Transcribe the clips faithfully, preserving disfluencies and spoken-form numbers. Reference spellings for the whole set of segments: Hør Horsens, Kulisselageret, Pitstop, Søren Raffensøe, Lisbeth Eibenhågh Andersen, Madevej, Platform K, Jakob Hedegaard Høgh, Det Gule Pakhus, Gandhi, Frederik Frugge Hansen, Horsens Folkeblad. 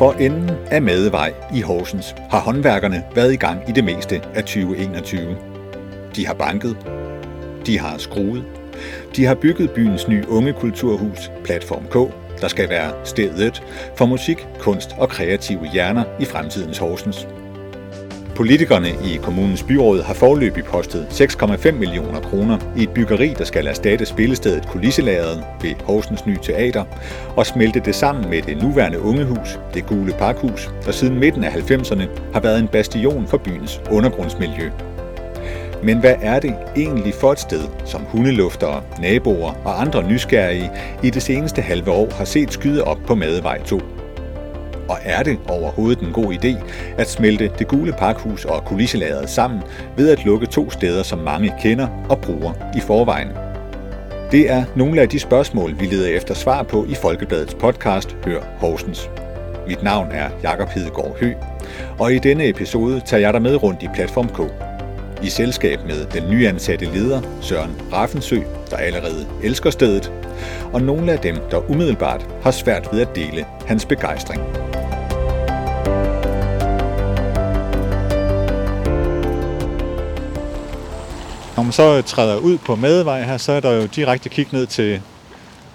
for enden af Madevej i Horsens har håndværkerne været i gang i det meste af tyve enogtyve. De har banket, de har skruet, de har bygget byens nye unge kulturhus, Platform K, der skal være stedet for musik, kunst og kreative hjerner i fremtidens Horsens. Politikerne i kommunens byråd har foreløbig postet seks komma fem millioner kroner i et byggeri, der skal erstatte spillestedet Kulisselageret ved Horsens nye teater og smelte det sammen med det nuværende ungehus, Det Gule Pakhus, der siden midten af halvfemserne har været en bastion for byens undergrundsmiljø. Men hvad er det egentlig for et sted, som hundeluftere, naboer og andre nysgerrige i det seneste halve år har set skyde op på Madevej to? Og er det overhovedet en god idé at smelte Det Gule Pakhus og Kulisselageret sammen ved at lukke to steder, som mange kender og bruger i forvejen? Det er nogle af de spørgsmål, vi leder efter svar på i Folkebladets podcast Hør Horsens. Mit navn er Jakob Hedegaard Høgh, og i denne episode tager jeg dig med rundt i Platform K. I selskab med den nyansatte leder, Søren Raffensøe, der allerede elsker stedet, og nogle af dem, der umiddelbart har svært ved at dele hans begejstring. Når man så træder ud på Madevej her, så er der jo direkte kig ned til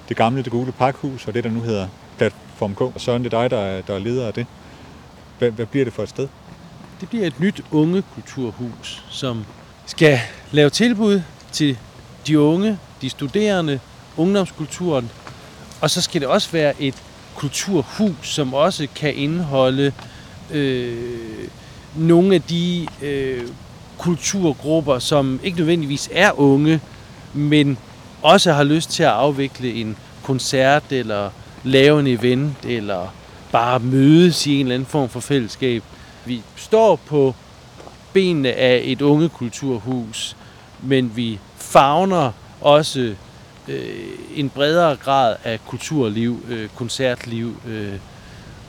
det gamle Det Gule Pakhus og det, der nu hedder Platform K. Og Søren, det er dig, der er, der er leder af det. Hvad, hvad bliver det for et sted? Det bliver et nyt unge kulturhus, som skal lave tilbud til de unge, de studerende, ungdomskulturen. Og så skal det også være et kulturhus, som også kan indeholde øh, nogle af de øh, kulturgrupper, som ikke nødvendigvis er unge, men også har lyst til at afvikle en koncert, eller lave en event, eller bare mødes i en eller anden form for fællesskab. Vi står på benene af et unge kulturhus, men vi favner også øh, en bredere grad af kulturliv, øh, koncertliv. Øh,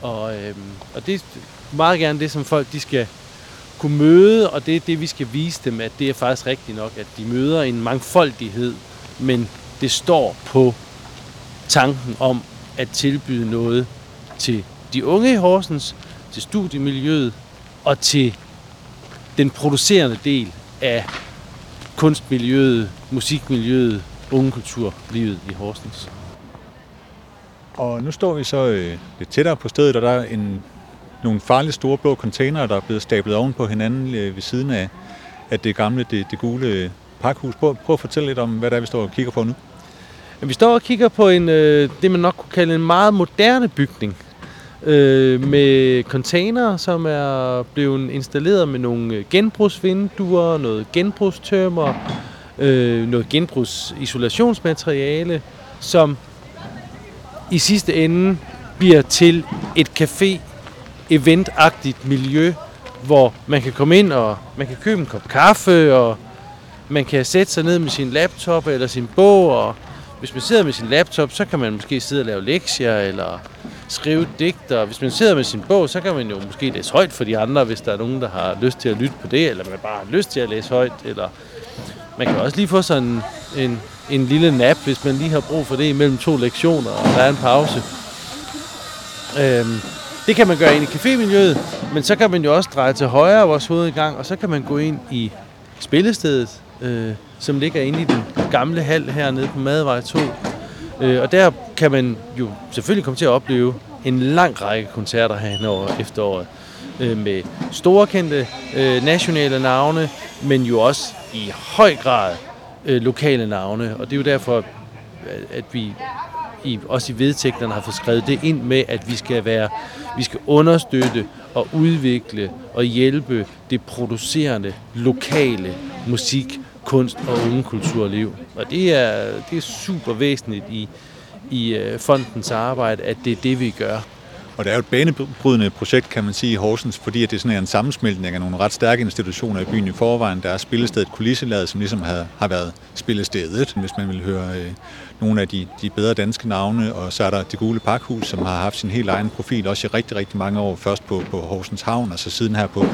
og, øh, og det er meget gerne det, som folk de skal kunne møde, og det er det, vi skal vise dem, at det er faktisk rigtigt nok, at de møder en mangfoldighed, men det står på tanken om at tilbyde noget til de unge i Horsens, til studiemiljøet, og til den producerende del af kunstmiljøet, musikmiljøet, ungekulturlivet i Horsens. Og nu står vi så øh, lidt tættere på stedet, og der er en, nogle farligt store blå containere, der er blevet stablet oven på hinanden øh, ved siden af at det gamle, det, det gule pakhus. Prøv, prøv at fortælle lidt om, hvad der er, vi står og kigger på nu. Vi står og kigger på en, øh, det, man nok kunne kalde en meget moderne bygning, med containere, som er blevet installeret med nogle genbrugsvinduer, noget genbrugstømmer, øh, noget genbrugsisolationsmateriale, som i sidste ende bliver til et café-eventagtigt miljø, hvor man kan komme ind og man kan købe en kop kaffe, og man kan sætte sig ned med sin laptop eller sin bog, og hvis man sidder med sin laptop, så kan man måske sidde og lave lektier eller skrive digter. Hvis man sidder med sin bog, så kan man jo måske læse højt for de andre, hvis der er nogen, der har lyst til at lytte på det, eller man bare har lyst til at læse højt. Eller man kan også lige få sådan en, en, en lille nap, hvis man lige har brug for det imellem to lektioner, og der er en pause. Øhm, det kan man gøre ind i cafémiljøet, men så kan man jo også dreje til højre af vores hovedgang, og så kan man gå ind i spillestedet, øh, som ligger inde i den gamle hal hernede på Madevej to. Øh, og der kan man jo selvfølgelig komme til at opleve en lang række koncerter herinde over efteråret. Øh, med store kendte øh, nationale navne, men jo også i høj grad øh, lokale navne. Og det er jo derfor, at vi i, også i vedtægterne har fået skrevet det ind med, at vi skal være, vi skal understøtte og udvikle og hjælpe det producerende lokale musik, kunst og unge kulturliv. Og det er, det er super væsentligt i, i fondens arbejde, at det er det, vi gør. Og det er jo et banebrydende projekt, kan man sige, i Horsens, fordi at det sådan er en sammensmeltning af nogle ret stærke institutioner i byen i forvejen. Der er spillestedet Kulisselageret, som ligesom har, har været spillestedet, hvis man vil høre øh, nogle af de, de bedre danske navne. Og så er der Det Gule Pakhus, som har haft sin helt egen profil, også i rigtig, rigtig mange år. Først på, på Horsens Havn, og så siden her på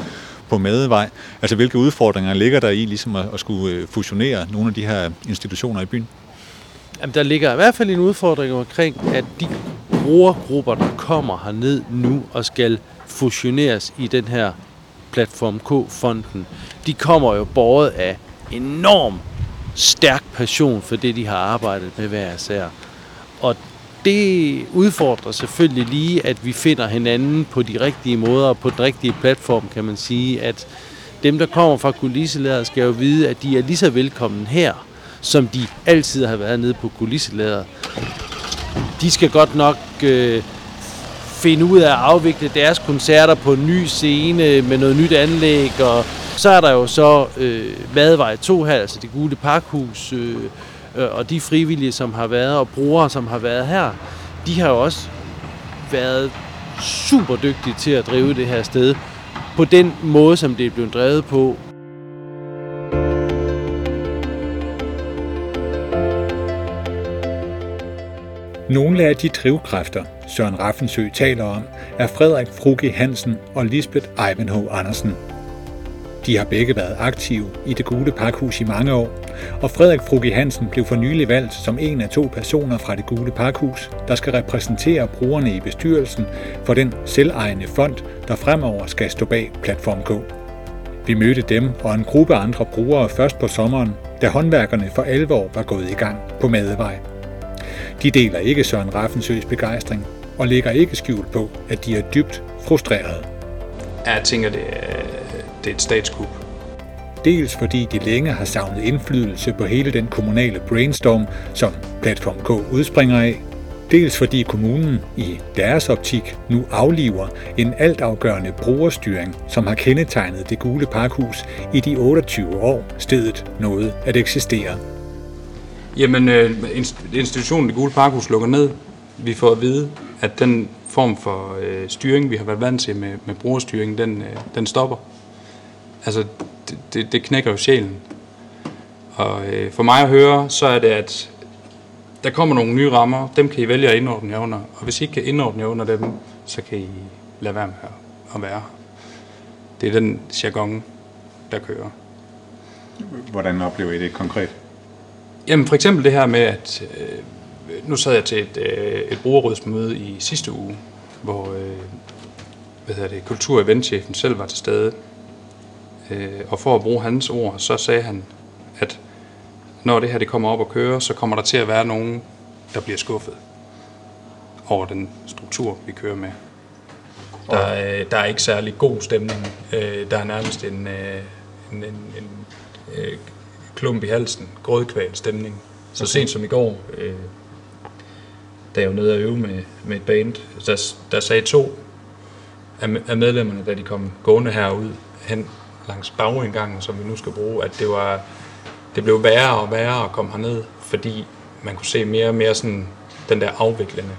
på Madevej. Altså, hvilke udfordringer ligger der i ligesom at, at skulle fusionere nogle af de her institutioner i byen? Jamen, der ligger i hvert fald en udfordring omkring, at de brugergrupper, der kommer herned nu og skal fusioneres i den her Platform K-fonden, de kommer jo båret af enorm stærk passion for det, de har arbejdet med hver især. Og det udfordrer selvfølgelig lige, at vi finder hinanden på de rigtige måder og på den rigtige platform, kan man sige, at dem, der kommer fra Kulisselageret, skal jo vide, at de er lige så velkommen her, som de altid har været nede på Kulisselageret. De skal godt nok øh, finde ud af at afvikle deres koncerter på en ny scene med noget nyt anlæg, og så er der jo så øh, Madevej to her, altså Det Gule Pakhus, øh, og de frivillige, som har været, og brugere, som har været her, de har også været super dygtige til at drive det her sted på den måde, som det er blevet drevet på. Nogle af de drivkræfter, Søren Raffensøe taler om, er Frederik Frugge Hansen og Lisbeth Eibenhågh Andersen. De har begge været aktive i Det Gule Pakhus i mange år, og Frederik Frugge Hansen blev for nylig valgt som en af to personer fra Det Gule Pakhus, der skal repræsentere brugerne i bestyrelsen for den selvejende fond, der fremover skal stå bag Platform K. Vi mødte dem og en gruppe andre brugere først på sommeren, da håndværkerne for alvor var gået i gang på Madevej. De deler ikke Søren Raffensøes begejstring og lægger ikke skjul på, at de er dybt frustrerede. Jeg tænker, det Det er et statskup. Dels fordi de længe har savnet indflydelse på hele den kommunale brainstorm, som Platform K udspringer af. Dels fordi kommunen i deres optik nu afliver en altafgørende brugerstyring, som har kendetegnet Det Gule Pakhus i de otteogtyve år, stedet noget at eksistere. Jamen, institutionen Det Gule Pakhus lukker ned. Vi får at vide, at den form for styring, vi har været vant til med, med brugerstyring, den, den stopper. Altså, det, det, det knækker jo sjælen. Og øh, for mig at høre, så er det, at der kommer nogle nye rammer. Dem kan I vælge at indordne jer under. Og hvis I ikke kan indordne jer under dem, så kan I lade være med at være her. Det er den jargon, der kører. Hvordan oplever I det konkret? Jamen, for eksempel det her med, at øh, nu sad jeg til et, øh, et brugerrådsmøde i sidste uge, hvor øh, hvad hedder det, kultur- og eventchefen selv var til stede. Og for at bruge hans ord, så sagde han, at når det her det kommer op og kører, så kommer der til at være nogen, der bliver skuffet over den struktur, vi kører med. Der er, der er ikke særlig god stemning. Der er nærmest en, en, en, en, en klump i halsen, grødkval stemning. Så sent som i går, da jeg var nede og øve med, med et band, der, der sagde to af medlemmerne, da de kom gående herud hen langs bagindgangen, som vi nu skal bruge, at det var det blev værre og værre at komme herned, fordi man kunne se mere og mere sådan den der afviklende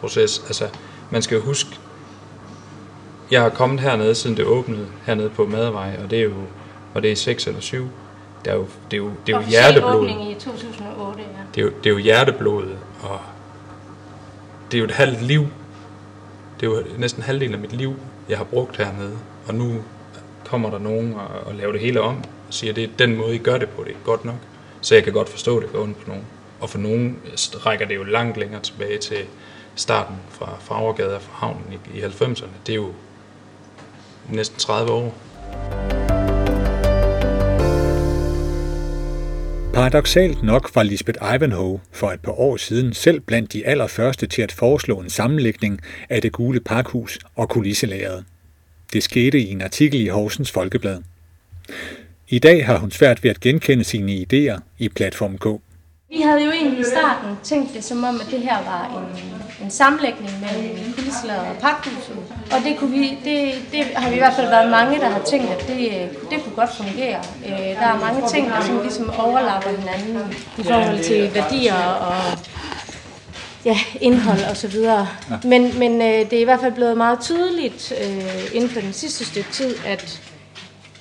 proces. Altså, man skal jo huske, jeg har kommet hernede, siden det åbnede hernede på Madevej, og det er jo, og det er seks eller syv, det er jo, det er jo, det er jo hjerteblodet. I to tusind og otte, ja. Det er jo, det er jo hjerteblodet, og det er jo et halvt liv. Det er jo næsten halvdelen af mit liv, jeg har brugt hernede, og nu kommer der nogen og, og laver det hele om og siger, det er den måde, I gør det på, det er godt nok. Så jeg kan godt forstå, at det går ondt på nogen. Og for nogen rækker det jo langt længere tilbage til starten fra Farvergade og fra havnen i, i halvfemserne. Det er jo næsten tredive år. Paradoksalt nok var Lisbeth Eibenhågh for et par år siden selv blandt de allerførste til at foreslå en sammenlægning af Det Gule Pakhus og Kulisselageret. Det skete i en artikel i Horsens Folkeblad. I dag har hun svært ved at genkende sine idéer i Platform K. Vi havde jo egentlig i starten tænkt det som om, at det her var en, en sammenlægning mellem Kulisselageret og Pakhuset. Og det, kunne vi, det, det har vi i hvert fald været mange, der har tænkt, at det, det kunne godt fungere. Der er mange ting, der som ligesom overlapper hinanden i forhold til værdier og... ja, indhold og så videre. Ja. Men, men øh, det er i hvert fald blevet meget tydeligt øh, inden for den sidste stykke tid, at,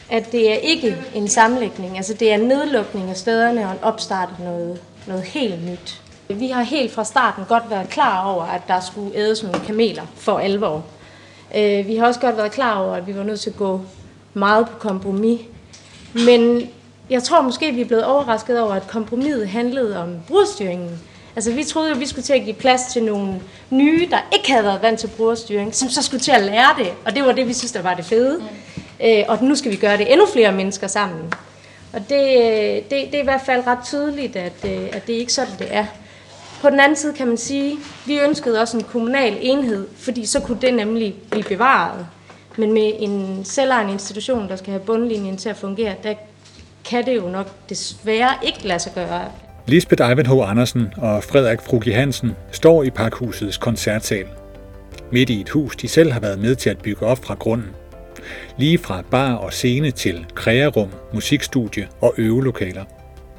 at det er ikke en sammenlægning. Altså det er en nedlukning af stederne og en opstart af noget, noget helt nyt. Vi har helt fra starten godt været klar over, at der skulle ædes nogle kameler for alvor. Øh, vi har også godt været klar over, at vi var nødt til at gå meget på kompromis. Men jeg tror måske, vi er blevet overrasket over, at kompromiset handlede om brugerstyringen. Altså vi troede jo, vi skulle til at give plads til nogle nye, der ikke havde været vant til brugerstyring, som så skulle til at lære det, og det var det, vi synes, der var det fede. Mm. Øh, og nu skal vi gøre det endnu flere mennesker sammen. Og det, det, det er i hvert fald ret tydeligt, at, at det ikke sådan, det er. På den anden side kan man sige, vi ønskede også en kommunal enhed, fordi så kunne det nemlig blive bevaret. Men med en selvejende institution, der skal have bundlinjen til at fungere, der kan det jo nok desværre ikke lade sig gøre. Lisbeth Eibenhågh Andersen og Frederik Frugge Hansen står i Pakhusets koncertsal. Midt i et hus, de selv har været med til at bygge op fra grunden. Lige fra bar og scene til krearum, musikstudie og øvelokaler.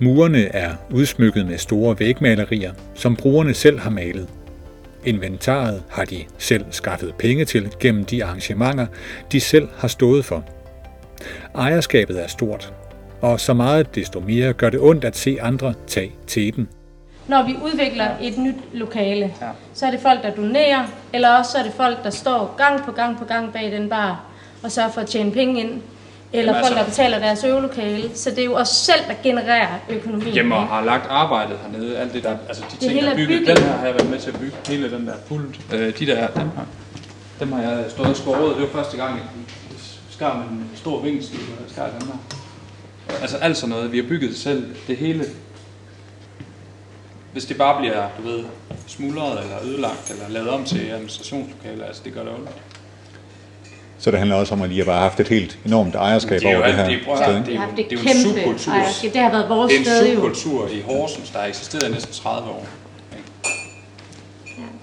Murene er udsmykket med store vægmalerier, som brugerne selv har malet. Inventaret har de selv skaffet penge til gennem de arrangementer, de selv har stået for. Ejerskabet er stort, og så meget desto mere gør det ondt at se andre tage teten. Når vi udvikler et nyt lokale, så er det folk, der donerer, eller også så er det folk, der står gang på gang på gang bag den bar og sørger for at tjene penge ind. Eller jamen folk, der altså betaler deres øvelokale, så det er jo os selv, der genererer økonomien. Jamen, og har lagt arbejdet hernede, alt det der, altså de det ting, der er bygget, bygget, den her har jeg været med til at bygge, hele den der pult, øh, de der, dem har, dem har jeg stået og skåret, det var første gang, jeg skar med en stor vingestil, og jeg skar den her. Altså alt sådan noget, vi har bygget selv, det hele, hvis det bare bliver, du ved, smuldret eller ødelagt, eller lavet om til administrationslokaler, altså det gør det ondt. Så det handler også om, at I har bare haft et helt enormt ejerskab over det her sted. Det er jo det en subkultur. Det har været vores sted. Det er en subkultur i Horsens, der har eksisteret i næsten tredive år.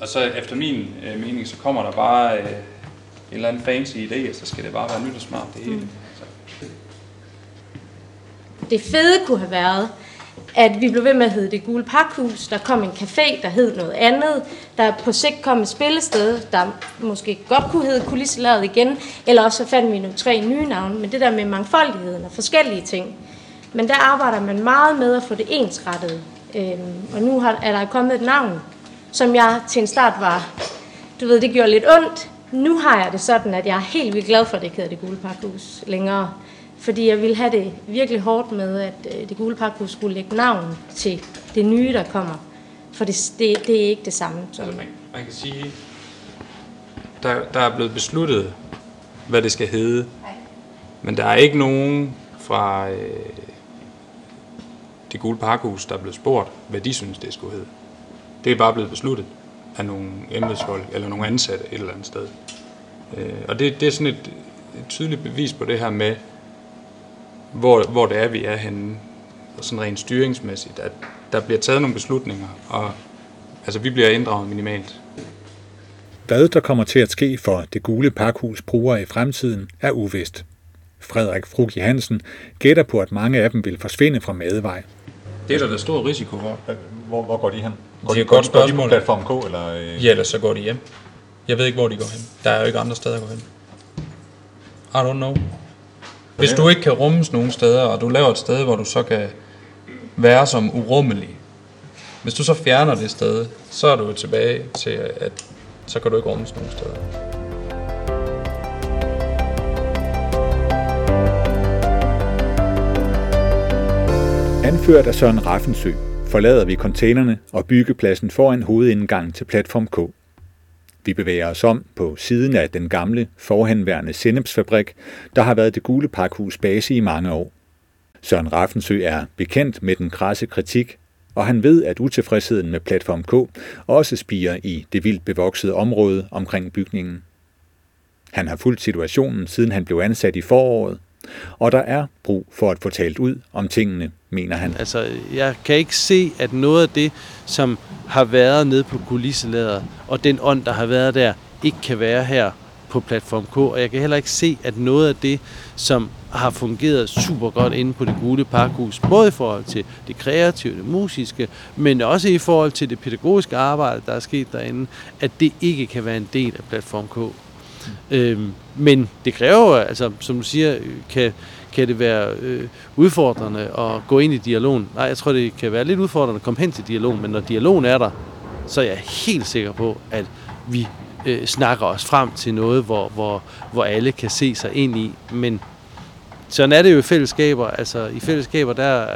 Og så efter min øh, mening, så kommer der bare øh, en eller anden fancy idé, og så skal det bare være nyt og smart. Det, hele. Mm. Det fede kunne have været, at vi blev ved med at hedde Det Gule Pakhus, der kom en café, der hed noget andet, der på sigt kom et spillested, der måske godt kunne hedde Kulisselageret igen, eller også så fandt vi nogle tre nye navne, men det der med mangfoldigheden og forskellige ting. Men der arbejder man meget med at få det ensrettet, og nu er der kommet et navn, som jeg til en start var, du ved, det gjorde lidt ondt. Nu har jeg det sådan, at jeg er helt vildt glad for, at det ikke hedder Det Gule Pakhus længere. Fordi jeg ville have det virkelig hårdt med, at Det Gule Pakhus skulle lægge navn til det nye, der kommer. For det, det, det er ikke det samme. Som altså man, man kan sige, der, der er blevet besluttet, hvad det skal hedde. Men der er ikke nogen fra øh, Det Gule Pakhus, der er blevet spurgt, hvad de synes, det skulle hedde. Det er bare blevet besluttet af nogle embedsfolk eller nogle ansatte et eller andet sted. Øh, og det, det er sådan et, et tydeligt bevis på det her med, Hvor, hvor det er, vi er henne, sådan rent styringsmæssigt, at der bliver taget nogle beslutninger, og altså, vi bliver inddraget minimalt. Hvad der kommer til at ske for Det Gule Pakhus brugere i fremtiden, er uvist. Frederik Frugge Hansen gætter på, at mange af dem vil forsvinde fra Madevej. Det er der, der er stor risiko for. Hvor, hvor går de hen? Går det er de, et godt spørgsmål. Går de på Platform K? Eller? Ja, eller så går de hjem. Jeg ved ikke, hvor de går hen. Der er jo ikke andre steder at gå hen. I don't know. Hvis du ikke kan rummes nogen steder, og du laver et sted, hvor du så kan være som urummelig, hvis du så fjerner det sted, så er du tilbage til, at så kan du ikke rummes nogen steder. Anført af Søren Raffensøe forlader vi containerne og byggepladsen foran hovedindgangen til Platform K. Vi bevæger os om på siden af den gamle, forhenværende sennepsfabrik, der har været Det Gule Pakhus base i mange år. Søren Raffensøe er bekendt med den krasse kritik, og han ved, at utilfredsheden med Platform K også spirer i det vildt bevoksede område omkring bygningen. Han har fulgt situationen, siden han blev ansat i foråret, og der er brug for at få talt ud om tingene, mener han. Altså, jeg kan ikke se, at noget af det, som har været nede på Kulisselageret, og den ånd, der har været der, ikke kan være her på Platform K. Og jeg kan heller ikke se, at noget af det, som har fungeret super godt inde på Det Gule Pakhus, både i forhold til det kreative, det musiske, men også i forhold til det pædagogiske arbejde, der er sket derinde, at det ikke kan være en del af Platform K. Øhm, men det kræver, altså som du siger, kan, kan det være øh, udfordrende at gå ind i dialogen. Nej, jeg tror, det kan være lidt udfordrende at komme hen til dialogen, men når dialogen er der, så er jeg helt sikker på, at vi øh, snakker os frem til noget, hvor, hvor, hvor alle kan se sig ind i. Men sådan er det jo i fællesskaber. Altså i fællesskaber, der,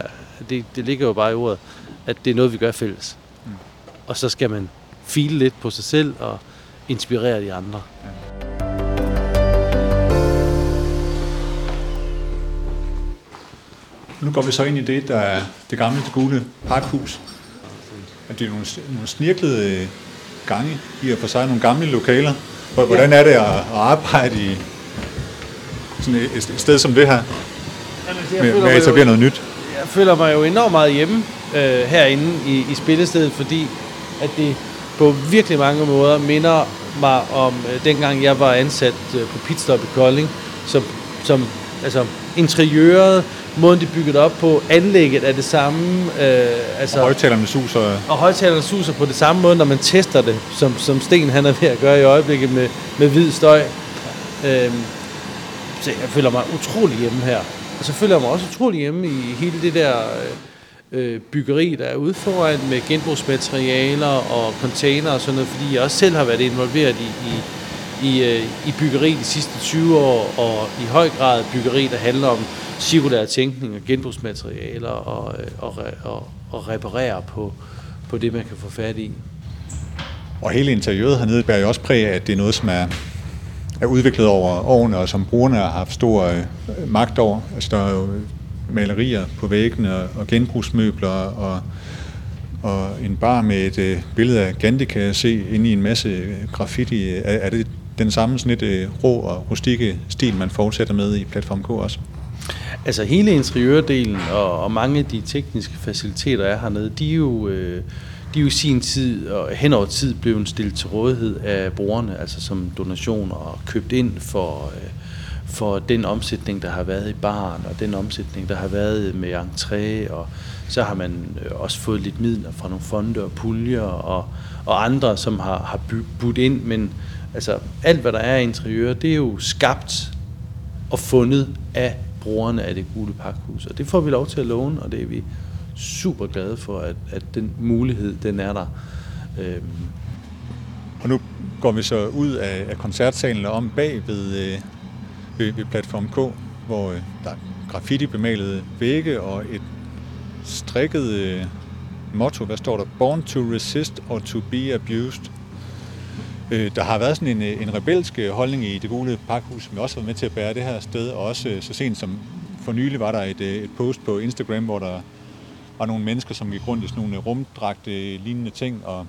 det, det ligger jo bare i ordet, at det er noget, vi gør fælles. og så skal man file lidt på sig selv og inspirere de andre. Nu går vi så ind i det, der er det gamle, det gule pakhus. Det er nogle, nogle snirklede gange i og for sig, nogle gamle lokaler. Hvordan er det at arbejde i sådan et sted som det her, med at etablere noget nyt? Jeg føler mig jo enormt meget hjemme øh, herinde i, i spillestedet, fordi at det på virkelig mange måder minder mig om øh, dengang jeg var ansat øh, på Pitstop i Kolding, som, som altså interiøret, måden de bygget op på, anlægget er det samme. Øh, altså, og højtalerne suser. Og højtalerne suser på det samme måde, når man tester det, som, som Sten han er ved at gøre i øjeblikket med, med hvid støj. Øh, så jeg føler mig utrolig hjemme her. Og så føler jeg mig også utrolig hjemme i hele det der øh, byggeri, der er ude foran med genbrugsmaterialer og container og sådan noget, fordi jeg også selv har været involveret i, i, i, øh, i byggeri de sidste tyve år, og i høj grad byggeri, der handler om cirkulær tænkning og genbrugsmaterialer og, og, og, og reparere på, på det, man kan få fat i. Og hele interiøret hernede bærer jo også præg af, at det er noget, som er... er udviklet over årene, og som brugerne har haft stor øh, magt over. Altså, der er jo malerier på væggene, og, og genbrugsmøbler, og, og en bar med et øh, billede af Gandhi, kan jeg se, inde i en masse graffiti. Er, er det den samme sådan et øh, rå og rustikke stil, man fortsætter med i Platform K også? Altså, hele interiørdelen og, og mange af de tekniske faciliteter, der er hernede, de er jo... Øh, De er jo i sin tid og hen over tid blev stillet til rådighed af brugerne, altså som donationer og købt ind for, for den omsætning, der har været i baren, og den omsætning, der har været med entré, og så har man også fået lidt midler fra nogle fonde og puljer og, og andre, som har, har budt ind. Men altså, alt, hvad der er i interiør, det er jo skabt og fundet af brugerne af Det Gule Pakhus, og det får vi lov til at låne, og det er vi super glade for, at, at den mulighed, den er der. Øhm. Og nu går vi så ud af, af koncertsalen og om bag ved, øh, ved, ved Platform K, hvor øh, der er graffiti-bemalede vægge og et strikket øh, motto. Hvad står der? Born to resist or to be abused. Øh, der har været sådan en, en rebelsk holdning i Det Gule Pakhus, som også har været med til at bære det her sted, og også øh, så sent som for nylig var der et, et post på Instagram, hvor der og nogle mennesker, som gik rundt i sådan nogle rumdragte lignende ting, og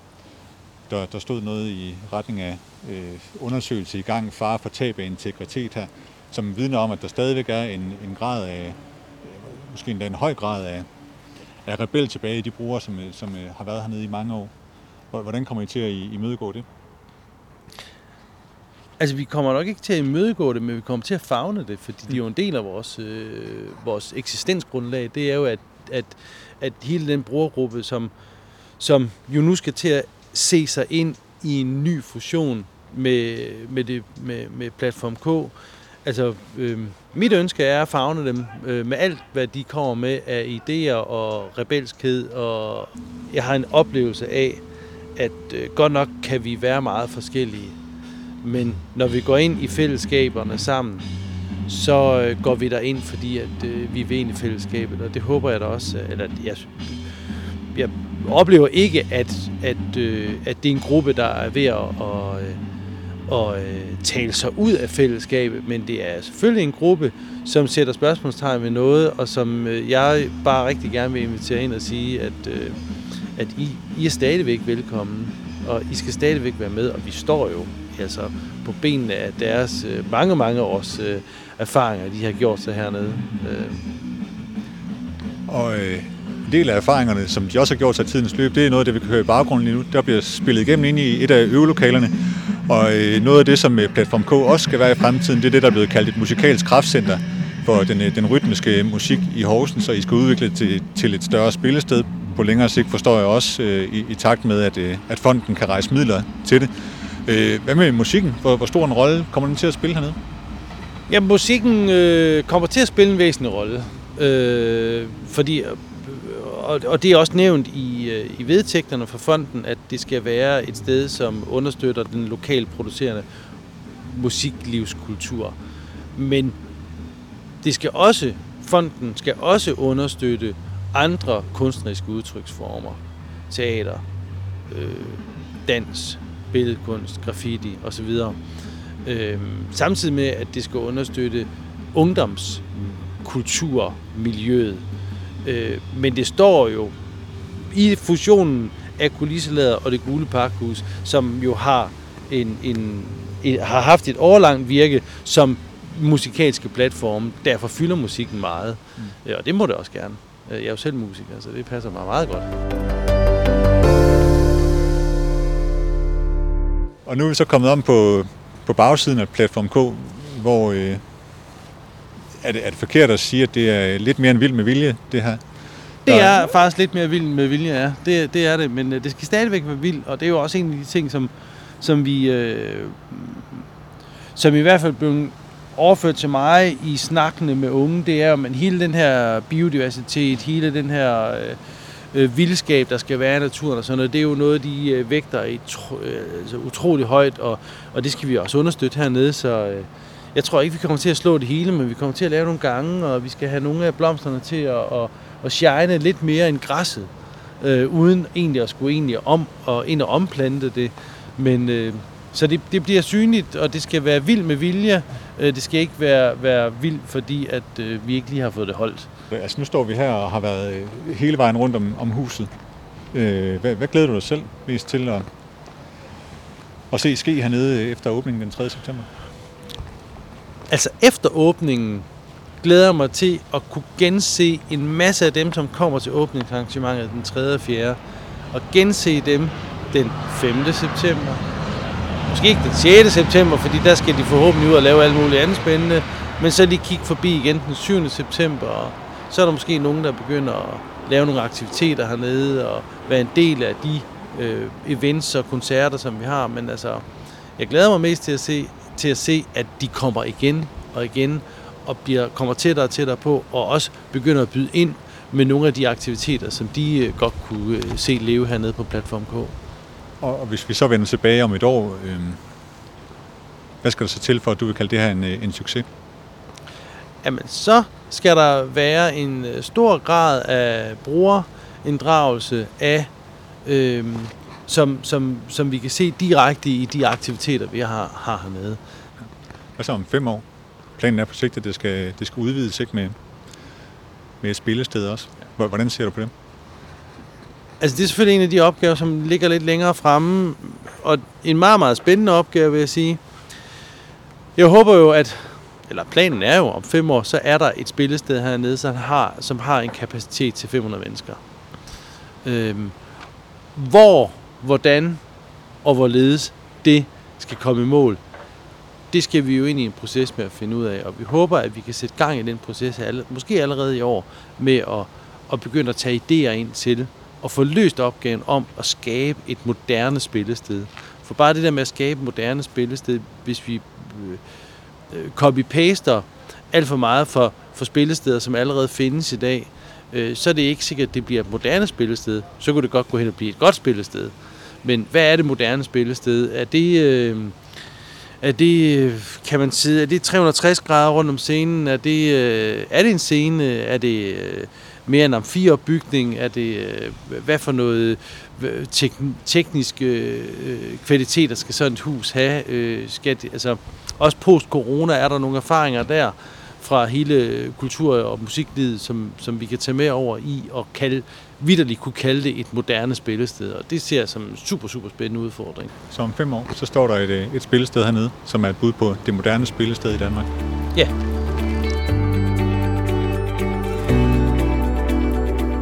der, der stod noget i retning af øh, undersøgelse i gang, fare for tab af integritet her, som vidner om, at der stadigvæk er en, en grad af, måske endda en høj grad af, af rebel tilbage i de brugere, som, som øh, har været hernede i mange år. Hvordan kommer I til at imødegå det? Altså, vi kommer nok ikke til at imødegå det, men vi kommer til at favne det, fordi det er jo en del af vores, øh, vores eksistensgrundlag. Det er jo, at At, at hele den brugergruppe, som, som jo nu skal til at se sig ind i en ny fusion med, med, det, med, med Platform K. Altså, øh, mit ønske er at favne dem øh, med alt, hvad de kommer med af idéer og rebelskhed, og jeg har en oplevelse af, at øh, godt nok kan vi være meget forskellige, men når vi går ind i fællesskaberne sammen, så går vi der ind, fordi at øh, vi er ved ind i fællesskabet, og det håber jeg da også, eller jeg, jeg oplever ikke, at, at, øh, at det er en gruppe, der er ved at og, og, øh, tale sig ud af fællesskabet, men det er selvfølgelig en gruppe, som sætter spørgsmålstegn ved noget, og som øh, jeg bare rigtig gerne vil invitere ind og sige, at, øh, at I, I er stadigvæk velkommen, og I skal stadigvæk være med, og vi står jo altså på benene af deres øh, mange, mange års øh, erfaringer, de har gjort sig hernede. Øh. Og øh, en del af erfaringerne, som de også har gjort sig i tidens løb, det er noget af det, vi kan høre i baggrunden lige nu. Der bliver spillet igennem ind i et af øvelokalerne. Og øh, noget af det, som Platform K også skal være i fremtiden, det er det, der er blevet kaldt et musikalsk kraftcenter for den, øh, den rytmiske musik i Horsens, så I skal udvikle det til, til et større spillested. På længere sigt forstår jeg også øh, i, i takt med, at, øh, at fonden kan rejse midler til det. Øh, hvad med musikken? Hvor, hvor stor en rolle kommer den til at spille hernede? Ja, musikken øh, kommer til at spille en væsentlig rolle, øh, fordi, og, og det er også nævnt i, i vedtægterne fra fonden, at det skal være et sted, som understøtter den lokalt producerende musiklivskultur. Men det skal også, fonden skal også understøtte andre kunstneriske udtryksformer, teater, øh, dans, billedkunst, graffiti osv. Øh, samtidig med, at det skal understøtte ungdomskulturmiljøet. Øh, men det står jo i fusionen af Kulisselageret og Det Gule Pakhus, som jo har, en, en, en, har haft et årlangt virke som musikalske platforme. Derfor fylder musikken meget, mm. og det må det også gerne. Jeg er jo selv musiker, så det passer mig meget godt. Og nu er vi så kommet om på, på bagsiden af Platform K, hvor øh, er, det, er det forkert at sige, at det er lidt mere end vild med vilje, det her? Det er faktisk lidt mere vild med vilje, ja. Det, det er det, men det skal stadigvæk være vildt, og det er jo også en af de ting, som, som vi... Øh, som i hvert fald blev overført til mig i snakkene med unge, det er, at hele den her biodiversitet, hele den her øh, øh, vildskab, der skal være i naturen og sådan noget, det er jo noget, de øh, vægter i tro, øh, altså utrolig højt, og, og det skal vi også understøtte hernede, så... Øh, jeg tror ikke, vi kommer til at slå det hele, men vi kommer til at lave nogle gange, og vi skal have nogle af blomsterne til at, at, at shine lidt mere end græsset, øh, uden egentlig at skulle egentlig om, og ind og omplante det. Men, øh, så det, det bliver synligt, og det skal være vild med vilje. Øh, det skal ikke være, være vild, fordi at, øh, vi ikke lige har fået det holdt. Altså nu står vi her og har været hele vejen rundt om, om huset. Øh, hvad, hvad glæder du dig selv mest til at, at se ske hernede efter åbningen den tredje september? Altså efter åbningen glæder jeg mig til at kunne gense en masse af dem, som kommer til åbningsarrangementet den tredje og fjerde Og gense dem den femte september Måske ikke den sjette september fordi der skal de forhåbentlig ud og lave alt muligt andet spændende. Men så lige kigge forbi igen den syvende september og så er der måske nogen, der begynder at lave nogle aktiviteter hernede og være en del af de øh, events og koncerter, som vi har. Men altså, jeg glæder mig mest til at se... til at se, at de kommer igen og igen, og bliver, kommer tættere og tættere på, og også begynder at byde ind med nogle af de aktiviteter, som de godt kunne se leve hernede på Platform K. Og hvis vi så vender tilbage om et år, øh, hvad skal der så til for, at du vil kalde det her en, en succes? Jamen, så skal der være en stor grad af brugerinddragelse af... Øh, Som, som, som vi kan se direkte i de aktiviteter, vi har, har hernede. Hvad så om fem år? Planen er på sigt, at det skal, det skal udvides ikke med, med et spillested også. Hvordan ser du på det? Altså det er selvfølgelig en af de opgaver, som ligger lidt længere fremme, og en meget, meget spændende opgave, vil jeg sige. Jeg håber jo, at, eller planen er jo, om fem år, så er der et spillested hernede, som har, som har en kapacitet til fem hundrede mennesker Øhm, hvor Hvordan og hvorledes det skal komme i mål, det skal vi jo ind i en proces med at finde ud af. Og vi håber, at vi kan sætte gang i den proces, måske allerede i år, med at, at begynde at tage idéer ind til og få løst opgaven om at skabe et moderne spillested. For bare det der med at skabe et moderne spillested, hvis vi copy-paster alt for meget for, for spillesteder, som allerede findes i dag, så er det ikke sikkert, at det bliver et moderne spillested. Så kunne det godt gå hen og blive et godt spillested. Men hvad er det moderne spillested? Er det, øh, er det, kan man sige, er det tre hundrede og tres grader rundt om scenen? Er det, øh, er det en scene? Er det øh, mere en amfibygning? Er det øh, hvad for noget tekn- tekniske øh, kvaliteter skal sådan et hus have? Øh, skal det, altså, også post-corona er der nogle erfaringer der fra hele kultur- og musiklivet, som, som vi kan tage med over i og kalde, vitterligt kunne kalde det et moderne spillested. Og det ser jeg som en super, super spændende udfordring. Så om fem år, så står der et, et spillested hernede, som er et bud på det moderne spillested i Danmark. Ja.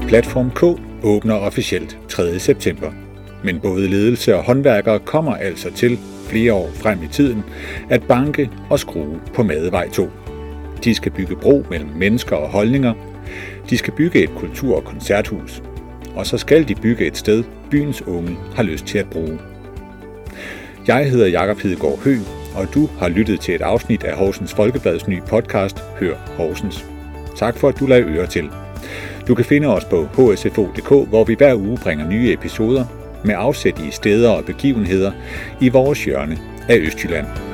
Platform K åbner officielt tredje september Men både ledelse og håndværkere kommer altså til, flere år frem i tiden, at banke og skrue på Madevej to De skal bygge bro mellem mennesker og holdninger. De skal bygge et kultur- og koncerthus. Og så skal de bygge et sted, byens unge har lyst til at bruge. Jeg hedder Jakob Hedegaard Høgh, og du har lyttet til et afsnit af Horsens Folkeblads nye podcast, Hør Horsens. Tak for, at du lagde øre til. Du kan finde os på h s f o punktum d k hvor vi hver uge bringer nye episoder med afsæt i steder og begivenheder i vores hjørne af Østjylland.